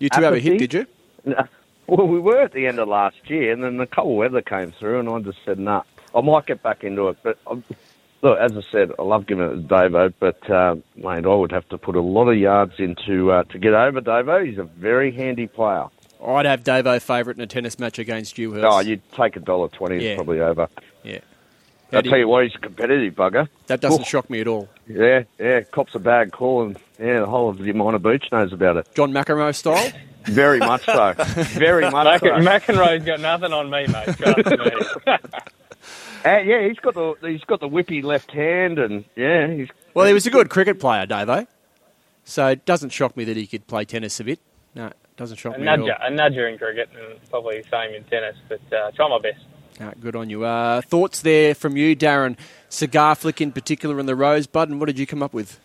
you two have a hit, did you? No. Well, we were at the end of last year, and then the cold weather came through, and I just said, nah, I might get back into it. But, um, look, as I said, I love giving it to Davo, but, uh, mate, I would have to put a lot of yards into uh, to get over Davo. He's a very handy player. I'd have Davo favourite in a tennis match against you, Hurst. Oh, you'd take a dollar twenty, yeah. It's probably over. Yeah. How I'll tell you what, he's a competitive bugger. That doesn't oh. shock me at all. Yeah, yeah, cops a bad call, and yeah, the whole of the minor beach knows about it. John McEnroe style? Very much so. Very much so. McEnroe's got nothing on me, mate. Me. uh, yeah, he's got the he's got the whippy left hand, and yeah, he's well, he was a good cricket player, Davo. So it doesn't shock me that he could play tennis a bit. No, it doesn't shock a me nudger, at all. A nudger in cricket, and probably the same in tennis, but uh, try my best. Ah, good on you. Uh, thoughts there from you, Darren? Cigar Flick in particular in the Rosebud, and what did you come up with?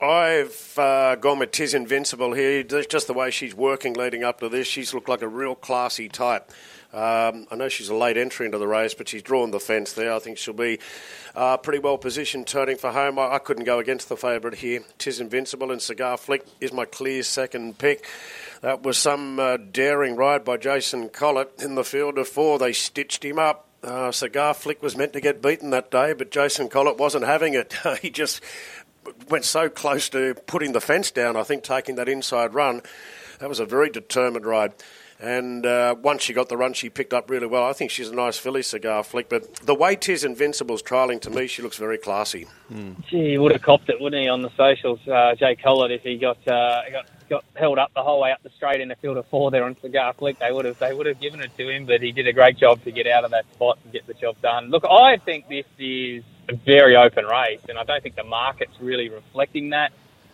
I've uh, gone with Tis Invincible here. Just the way she's working leading up to this, she's looked like a real classy type. Um, I know she's a late entry into the race, but she's drawn the fence there. I think she'll be uh, pretty well positioned turning for home. I, I couldn't go against the favourite here. Tis Invincible, and Cigar Flick is my clear second pick. That was some uh, daring ride by Jason Collett in the field of four. They stitched him up. Uh, Cigar Flick was meant to get beaten that day, but Jason Collett wasn't having it. He just went so close to putting the fence down, I think, taking that inside run. That was a very determined ride. And uh, once she got the run, she picked up really well. I think she's a nice filly, Cigar Flick. But the way Tis Invincible's trialling, to me, she looks very classy. Mm. Gee, he would have copped it, wouldn't he, on the socials, uh, Jay Collett, if he got, uh, got got held up the whole way up the straight in the field of four there on Cigar Flick. They would have they would have given it to him, but he did a great job to get out of that spot and get the job done. Look, I think this is a very open race, and I don't think the market's really reflecting that.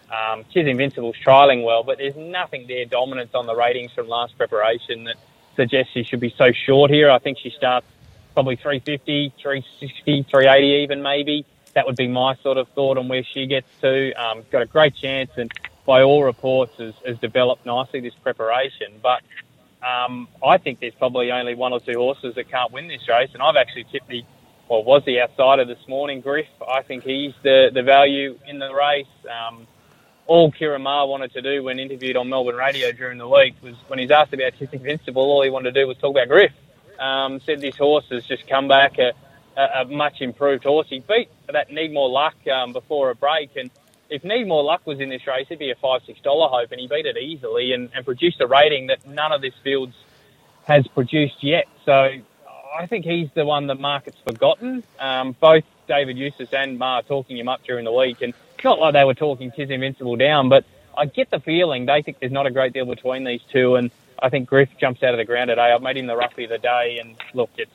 Um, Tis Invincible's trialling well, but there's nothing there dominance on the ratings from last preparation that suggests she should be so short here. I think she starts probably three fifty, three sixty, three eighty even maybe. That would be my sort of thought on where she gets to. Um, got a great chance, and by all reports has, has developed nicely this preparation. But um, I think there's probably only one or two horses that can't win this race, and I've actually tipped the well, was the outsider this morning, Griff. I think he's the, the value in the race. Um all Kira Maher wanted to do when interviewed on Melbourne radio during the week was when he's asked about Kiss Invincible, all he wanted to do was talk about Griff. Um, said this horse has just come back a, a, a much improved horse. He beat that Need More Luck um, before a break, and if Need More Luck was in this race, it'd be a five dollars, six dollars hope, and he beat it easily and, and produced a rating that none of this field's has produced yet. So I think he's the one the market's forgotten. Um, both David Eustace and Ma talking him up during the week, and it's not like they were talking Kiss Invincible down, but I get the feeling they think there's not a great deal between these two, and I think Griff jumps out of the ground today. I've made him the roughie of the day, and look, it's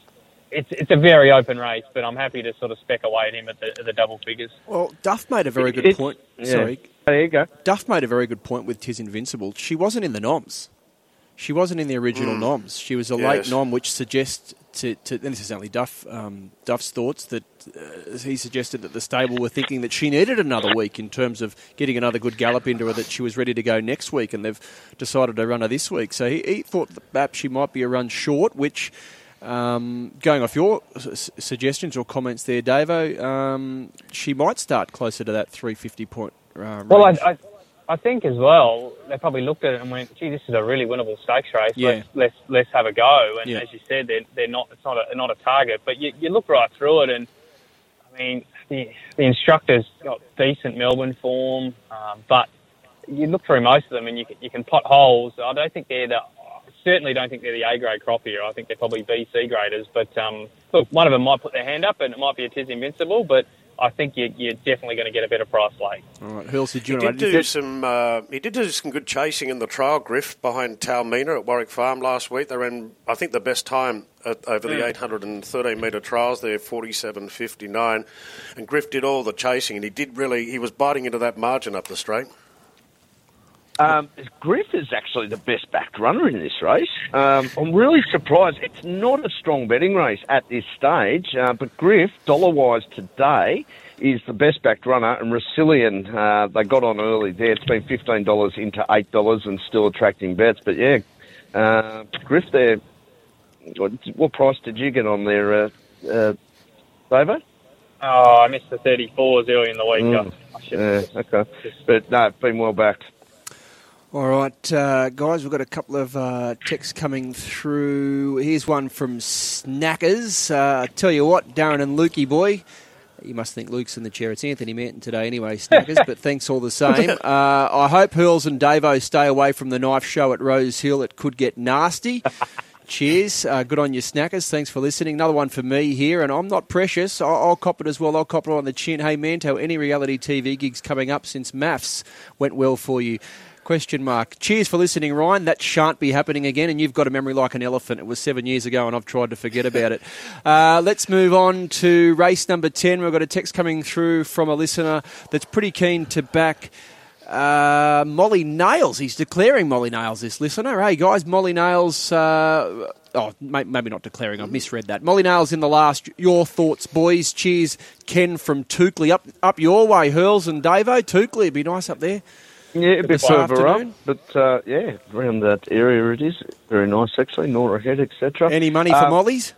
it's it's a very open race, but I'm happy to sort of speculate him at the, at the double figures. Well, Duff made a very it, good it, point. Yeah. Sorry. Oh, there you go. Duff made a very good point with Kiss Invincible. She wasn't in the noms. She wasn't in the original mm. noms. She was a yes. late nom, which suggests to, to and this is only Duff um, Duff's thoughts, that uh, he suggested that the stable were thinking that she needed another week in terms of getting another good gallop into her, that she was ready to go next week, and they've decided to run her this week. So he, he thought that perhaps she might be a run short, which, um, going off your s- suggestions or comments there, Davo, um, she might start closer to that three fifty point uh, range. Well, I... I I think as well, they probably looked at it and went, gee, this is a really winnable stakes race. Yeah. Let's, let's let's have a go. And yeah. as you said, they're, they're not it's not a, not a target. But you, you look right through it, and, I mean, the, the instructor's got decent Melbourne form, um, but you look through most of them and you can, you can pot holes. I don't think they're the – certainly don't think they're the A-grade crop here. I think they're probably B C-graders. But, um, look, one of them might put their hand up and it might be a Tiz Invincible, but – I think you're, you're definitely going to get a better price late. All right, Hurls, did you he did do it? some? Uh, he did do some good chasing in the trial, Griff, behind Taumina at Warwick Farm last week. They ran, I think, the best time at, over yeah. the eight hundred thirteen metre trials there, forty-seven fifty-nine. And Griff did all the chasing, and he did really. He was biting into that margin up the straight. Um, Griff is actually the best backed runner in this race. Um, I'm really surprised. It's not a strong betting race at this stage, uh, but Griff, dollar-wise today, is the best backed runner, and Resilient, uh, they got on early there. It's been fifteen dollars into eight dollars and still attracting bets. But, yeah, uh, Griff there, what price did you get on there, uh, uh, Davo? Oh, I missed the thirty-fours early in the week. Mm. I should yeah, just, okay. Just... But, no, it's been well backed. All right, uh, guys, we've got a couple of uh, texts coming through. Here's one from Snackers. Uh, I tell you what, Darren and Lukey boy, you must think Luke's in the chair. It's Anthony Manton today anyway, Snackers, but thanks all the same. Uh, I hope Hurls and Davo stay away from the knife show at Rosehill. It could get nasty. Cheers. Uh, good on you, Snackers. Thanks for listening. Another one for me here, and I'm not precious. I'll, I'll cop it as well. I'll cop it on the chin. Hey, Manto, any reality T V gigs coming up since maths went well for you? Question mark. Cheers for listening, Ryan. That shan't be happening again, and you've got a memory like an elephant. It was seven years ago, and I've tried to forget about it. Uh, let's move on to race number ten. We've got a text coming through from a listener that's pretty keen to back uh, Molly Nails. He's declaring Molly Nails, this listener. Hey, guys, Molly Nails... Uh, oh, maybe not declaring. I've misread that. Molly Nails in the last. Your thoughts, boys. Cheers, Ken from Tookley. Up, up your way, Hurls and Davo. Tookley would be nice up there. Yeah, a bit further up, but uh, yeah, around that area it is. Very nice, actually, Nora Head, et cetera. Any money um, for Molly's?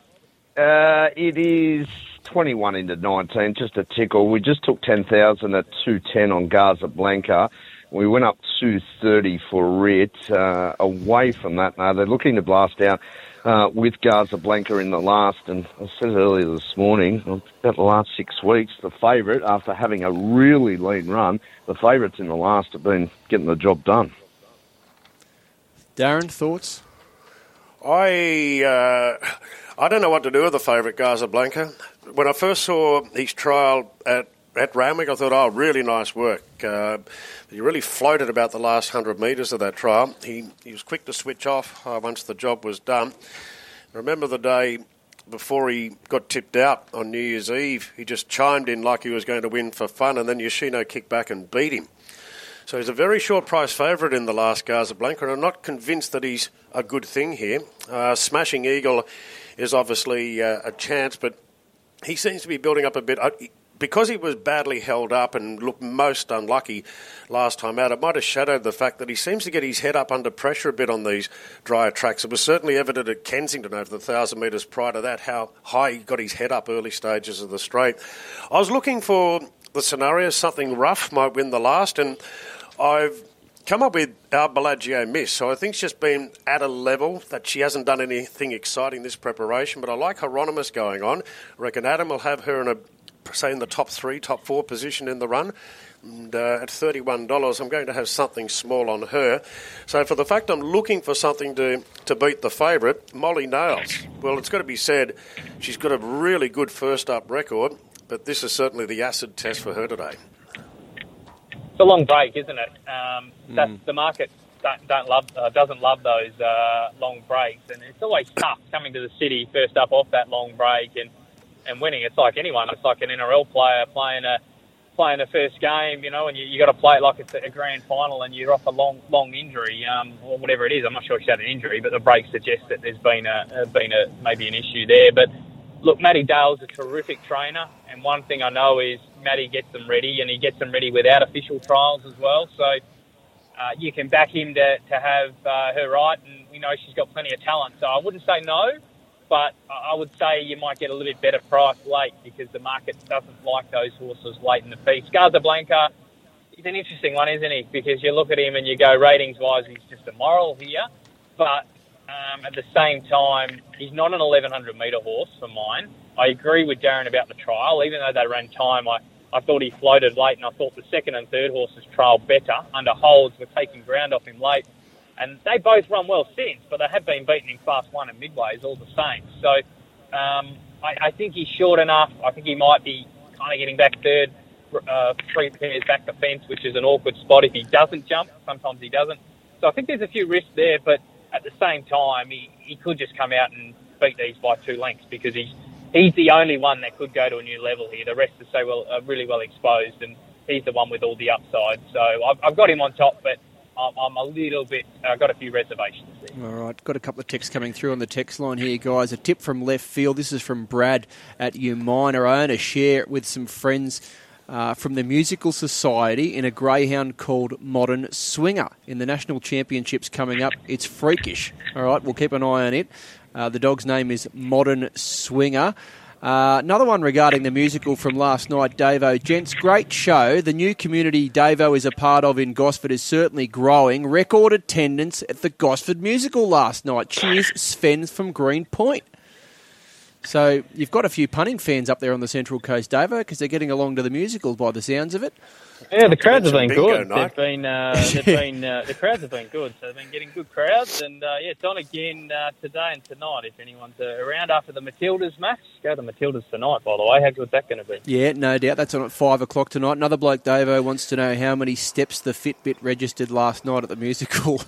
Uh, it is twenty-one into nineteen, just a tickle. We just took ten thousand at two ten on Garza Blanca. We went up two thirty for it. Uh, away from that, now they're looking to blast out uh, with Garza Blanca in the last, and I said it earlier this morning, about the last six weeks, the favourite, after having a really lean run, the favourites in the last have been getting the job done. Darren, thoughts? I uh, I don't know what to do with the favourite, Garza Blanca. When I first saw his trial at At Ramwick, I thought, oh, really nice work. Uh, he really floated about the last one hundred metres of that trial. He he was quick to switch off uh, once the job was done. I remember the day before he got tipped out on New Year's Eve, he just chimed in like he was going to win for fun, and then Yoshino kicked back and beat him. So he's a very short price favourite in the last Garza Blanca, and I'm not convinced that he's a good thing here. Uh, Smashing Eagle is obviously uh, a chance, but he seems to be building up a bit... Uh, Because he was badly held up and looked most unlucky last time out, it might have shadowed the fact that he seems to get his head up under pressure a bit on these drier tracks. It was certainly evident at Kensington over the one thousand metres prior to that how high he got his head up early stages of the straight. I was looking for the scenario, something rough might win the last, and I've come up with our Bellagio miss, so I think she's just been at a level that she hasn't done anything exciting this preparation, but I like Hieronymus going on. I reckon Adam will have her in a, say, in the top three, top four position in the run. And uh, at thirty-one dollars, I'm going to have something small on her. So for the fact I'm looking for something to, to beat the favourite, Molly Nails. Well, it's got to be said, she's got a really good first-up record, but this is certainly the acid test for her today. It's a long break, isn't it? Um, that's, mm. The market don't, don't love, uh, doesn't love those uh, long breaks, and it's always tough coming to the city first up off that long break and, and winning. It's like anyone. It's like an N R L player playing a playing a first game, you know, and you you got to play it like it's a grand final, and you're off a long long injury um, or whatever it is. I'm not sure if she's had an injury, but the break suggests that there's been a been a maybe an issue there. But look, Matty Dale's a terrific trainer, and one thing I know is Matty gets them ready, and he gets them ready without official trials as well. So uh, you can back him to, to have uh, her right, and we know she's got plenty of talent. So I wouldn't say no, but I would say you might get a little bit better price late because the market doesn't like those horses late in the piece. Casablanca is an interesting one, isn't he? Because you look at him and you go, ratings-wise, he's just immoral here. But um, at the same time, he's not an eleven hundred metre horse for mine. I agree with Darren about the trial. Even though they ran time, I... I thought he floated late, and I thought the second and third horses trailed better under holds, were taking ground off him late. And they both run well since, but they have been beaten in class one and midways all the same. So um, I, I think he's short enough. I think he might be kind of getting back third, uh, three pairs back the fence, which is an awkward spot if he doesn't jump. Sometimes he doesn't. So I think there's a few risks there, but at the same time, he, he could just come out and beat these by two lengths because he's He's the only one that could go to a new level here. The rest are so well, are really well exposed, and he's the one with all the upside. So I've, I've got him on top, but I'm, I'm a little bit... I've got a few reservations there. All right, got a couple of texts coming through on the text line here, guys. A tip from left field. This is from Brad at Umina. I own a share with some friends uh, from the Musical Society in a greyhound called Modern Swinger in the National Championships coming up. It's freakish. All right, we'll keep an eye on it. Uh, the dog's name is Modern Swinger. Uh, another one regarding the musical from last night, Davo. Gents, great show. The new community Davo is a part of in Gosford is certainly growing. Record attendance at the Gosford Musical last night. Cheers, Sven from Green Point. So you've got a few punning fans up there on the Central Coast, Davo, because they're getting along to the musical by the sounds of it. Yeah, the crowds have been good. They've been, uh, they've been, uh, the crowds have been good, so they've been getting good crowds. And, uh, yeah, it's on again uh, today and tonight if anyone's uh, around after the Matildas match. Go to Matildas tonight, by the way. How good's that going to be? Yeah, no doubt. That's on at five o'clock tonight. Another bloke, Davo, wants to know how many steps the Fitbit registered last night at the musical.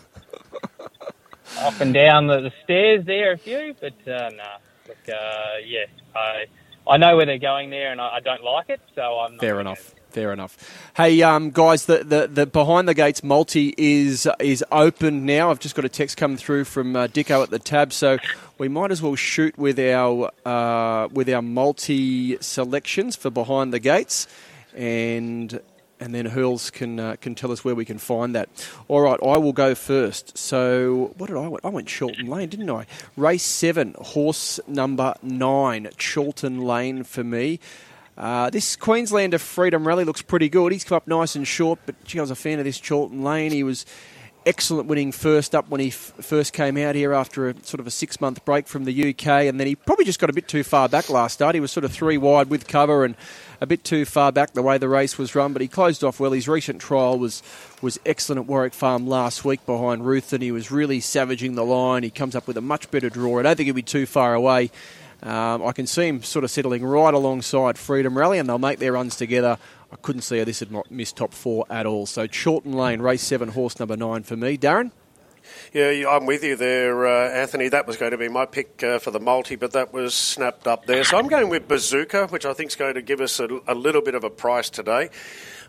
Up and down the, the stairs there a few, but uh, no. Nah. Look, uh, yeah, I I know where they're going there, and I, I don't like it, so I'm not... Fair enough. Fair enough. Hey, um, guys, the, the, the Behind the Gates multi is is open now. I've just got a text coming through from uh, Dicko at the Tab, so we might as well shoot with our uh, with our multi selections for Behind the Gates, and and then Hurls can uh, can tell us where we can find that. All right, I will go first. So what did I went? I went Chiltern Lane, didn't I? Race seven, horse number nine, Chiltern Lane for me. Uh, this Queenslander Freedom Rally looks pretty good. He's come up nice and short, but gee, I was a fan of this Chiltern Lane. He was excellent winning first up when he f- first came out here after a sort of a six-month break from the U K, and then he probably just got a bit too far back last start. He was sort of three wide with cover and a bit too far back the way the race was run, but he closed off well. His recent trial was, was excellent at Warwick Farm last week behind Ruth, and he was really savaging the line. He comes up with a much better draw. I don't think he'll be too far away. Um, I can see him sort of settling right alongside Freedom Rally, and they'll make their runs together. I couldn't see how this had missed top four at all. So Chiltern Lane, race seven, horse number nine for me. Darren? Yeah, I'm with you there, uh, Anthony. That was going to be my pick uh, for the multi, but that was snapped up there. So I'm going with Bazooka, which I think is going to give us a, a little bit of a price today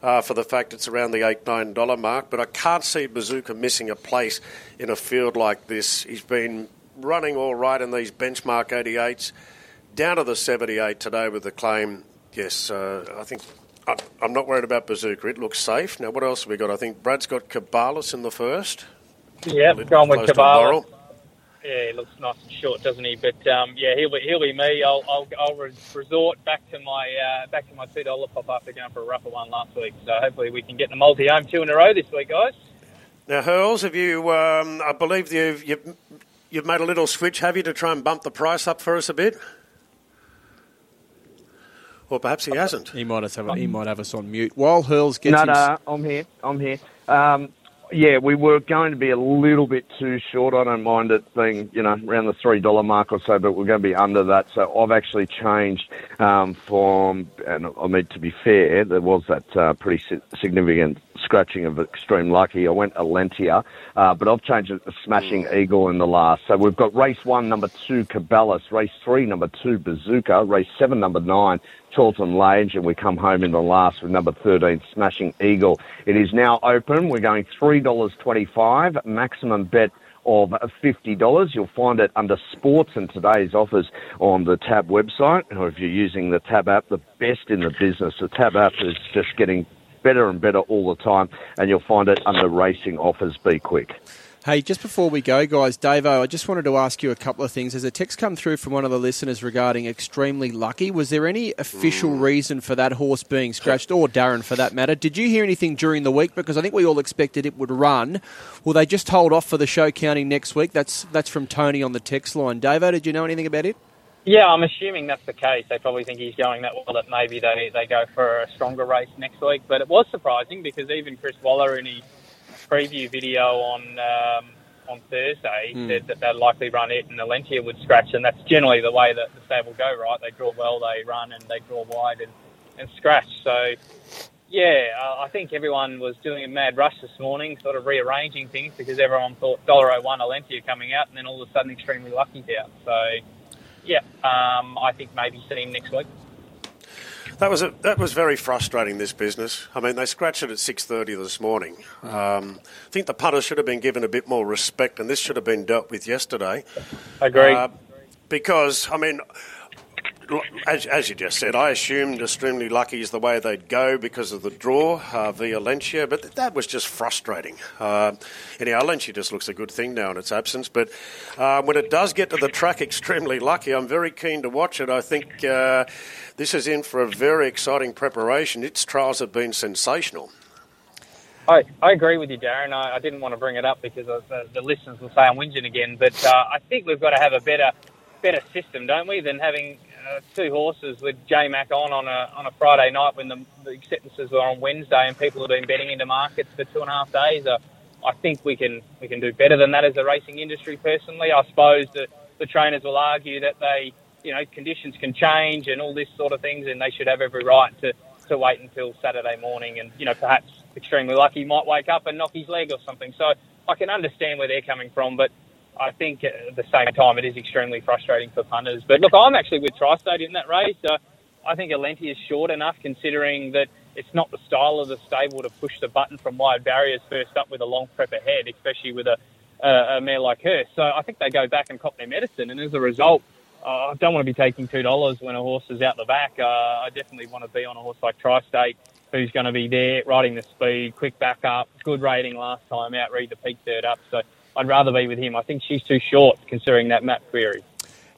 uh, for the fact it's around the eight dollars, nine dollars mark. But I can't see Bazooka missing a place in a field like this. He's been running all right in these benchmark eighty-eights, down to the seventy-eight today with the claim. Yes, uh, I think I'm, I'm not worried about Bazooka. It looks safe. Now, what else have we got? I think Brad's got Caballus in the first. Yeah, going with Caballus. Yeah, he looks nice and short, doesn't he? But um, yeah, he'll be he'll be me. I'll I'll, I'll resort back to my uh, back to my two dollar pop after going for a rougher one last week. So hopefully we can get the multi home two in a row this week, guys. Now, Hurls, have you? Um, I believe you've, you've you've made a little switch, have you, to try and bump the price up for us a bit? Or perhaps he hasn't. He might have a, he might have us on mute while Hurls gets. No, his... no, I'm here. I'm here. Um, Yeah, we were going to be a little bit too short. I don't mind it being, you know, around the three dollar mark or so, but we're going to be under that. So I've actually changed um, from, and I mean, to be fair, there was that uh, pretty significant scratching of Extreme Lucky. I went Alentia, uh, but I've changed it to Smashing Eagle in the last. So we've got race one, number two, Caballus, race three, number two, Bazooka, race seven, number nine, Chilton Lage, and we come home in the last with number thirteen, Smashing Eagle. It is now open. We're going three dollars twenty-five, maximum bet of fifty dollars. You'll find it under sports and today's offers on the Tab website, or if you're using the Tab app, the best in the business. The Tab app is just getting better and better all the time, and you'll find it under racing offers. Be quick. Hey, just before we go, guys, Davo, I just wanted to ask you a couple of things. There's a text come through from one of the listeners regarding Extremely Lucky. Was there any official reason for that horse being scratched, or Darren for that matter? Did you hear anything during the week? Because I think we all expected it would run. Will they just hold off for the show counting next week? That's that's from Tony on the text line. Davo, did you know anything about it? Yeah, I'm assuming that's the case. They probably think he's going that well that maybe they, they go for a stronger race next week. But it was surprising because even Chris Waller in his preview video on um, on Thursday mm. said that they'd likely run it and Alentia would scratch, and that's generally the way that the stable go, right? They draw well, they run, and they draw wide and, and scratch. So, yeah, uh, I think everyone was doing a mad rush this morning, sort of rearranging things because everyone thought one dollar oh one Alentia coming out, and then all of a sudden Extremely Lucky's out. So... yeah, um, I think maybe see him next week. That was a, that was very frustrating, this business. I mean, they scratched it at six thirty this morning. Um, I think the punters should have been given a bit more respect, and this should have been dealt with yesterday. I agree. Uh, because, I mean, as, as you just said, I assumed Extremely Lucky is the way they'd go because of the draw uh, via Alentia, but th- that was just frustrating. Uh, anyhow, Alentia just looks a good thing now in its absence, but uh, when it does get to the track, Extremely Lucky, I'm very keen to watch it. I think uh, this is in for a very exciting preparation. Its trials have been sensational. I, I agree with you, Darren. I, I didn't want to bring it up because I, the, the listeners will say I'm whinging again, but uh, I think we've got to have a better better system, don't we, than having... Uh, two horses with J-Mac on on a, on a Friday night when the, the acceptances were on Wednesday and people have been betting into markets for two and a half days. Uh, I think we can we can do better than that as a racing industry, personally. I suppose that the trainers will argue that they, you know, conditions can change and all this sort of things, and they should have every right to, to wait until Saturday morning and, you know, perhaps Extremely Lucky might wake up and knock his leg or something. So I can understand where they're coming from, but I think at the same time it is extremely frustrating for punters. But look, I'm actually with Tri-State in that race. Uh, I think Alentia is short enough considering that it's not the style of the stable to push the button from wide barriers first up with a long prep ahead, especially with a, uh, a mare like her. So I think they go back and cop their medicine. And as a result, uh, I don't want to be taking two dollars when a horse is out the back. Uh, I definitely want to be on a horse like Tri-State who's going to be there, riding the speed, quick back up, good rating last time out, read the peak third up. So I'd rather be with him. I think she's too short, considering that Matt query.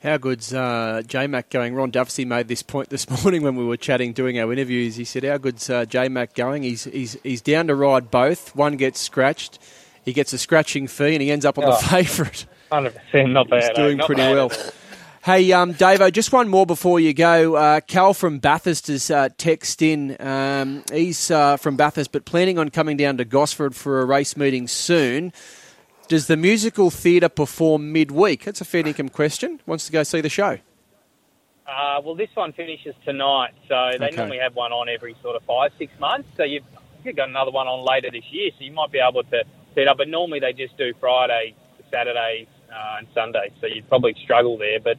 How good's uh, J-Mac going? Ron Duffsey made this point this morning when we were chatting, doing our interviews. He said, how good's uh, J-Mac going? He's, he's, he's down to ride both. One gets scratched. He gets a scratching fee, and he ends up on oh, the favourite. one hundred percent not bad. He's doing eh? pretty bad. well. Hey, um, Davo, just one more before you go. Uh, Cal from Bathurst has uh, texted in. Um, he's uh, from Bathurst, but planning on coming down to Gosford for a race meeting soon. Does the musical theatre perform midweek? That's a fair income question. Wants to go see the show. Uh, well, this one finishes tonight, so they okay. normally have one on every sort of five, six months. So you've, you've got another one on later this year, so you might be able to set up. But normally they just do Friday, Saturday uh, and Sunday, so you'd probably struggle there. But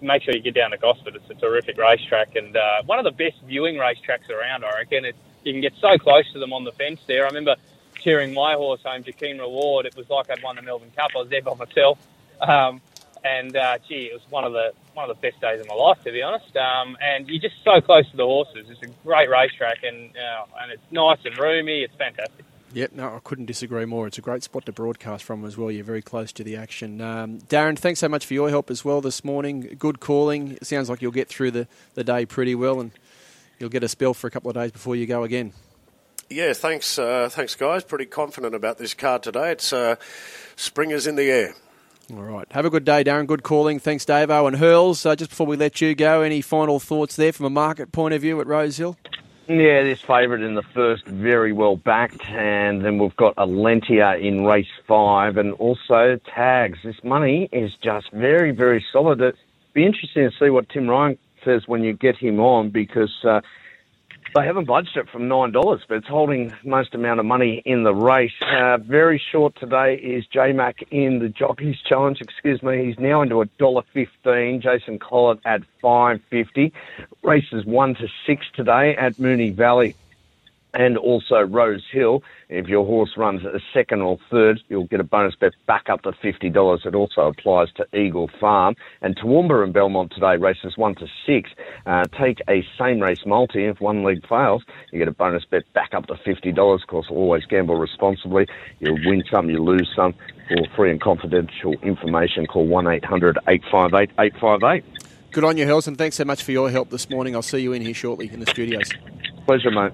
make sure you get down to Gosford. It's a terrific racetrack and uh, one of the best viewing racetracks around, I reckon. It, you can get so close to them on the fence there. I remember cheering my horse home, Jakeem Reward. It was like I'd won the Melbourne Cup. I was there by myself. Um, and, uh, gee, it was one of the one of the best days of my life, to be honest. Um, and you're just so close to the horses. It's a great racetrack, and uh, and it's nice and roomy. It's fantastic. Yep, no, I couldn't disagree more. It's a great spot to broadcast from as well. You're very close to the action. Um, Darren, thanks so much for your help as well this morning. Good calling. It sounds like you'll get through the, the day pretty well, and you'll get a spell for a couple of days before you go again. Yeah, thanks, uh, thanks, guys. Pretty confident about this card today. It's uh, springers in the air. All right. Have a good day, Darren. Good calling. Thanks, Davo. And Hurls, uh, just before we let you go, any final thoughts there from a market point of view at Rosehill? Yeah, this favourite in the first, very well backed. And then we've got Alentia in race five and also Tags. This money is just very, very solid. It'll be interesting to see what Tim Ryan says when you get him on, because uh, they haven't budged it from nine dollars, but it's holding most amount of money in the race. Uh, very short today is J-Mac in the Jockeys Challenge. Excuse me, he's now into one dollar fifteen. Jason Collett at five fifty. Races one to six today at Moonee Valley and also Rose Hill. If your horse runs at the second or third, you'll get a bonus bet back up to fifty dollars. It also applies to Eagle Farm. And Toowoomba and Belmont today, races one to six. Uh, take a same-race multi. If one leg fails, you get a bonus bet back up to fifty dollars. Of course, always gamble responsibly. You'll win some, you lose some. For free and confidential information, call one eight hundred eight five eight eight five eight. Good on you, Helson. Thanks so much for your help this morning. I'll see you in here shortly in the studios. Pleasure, mate.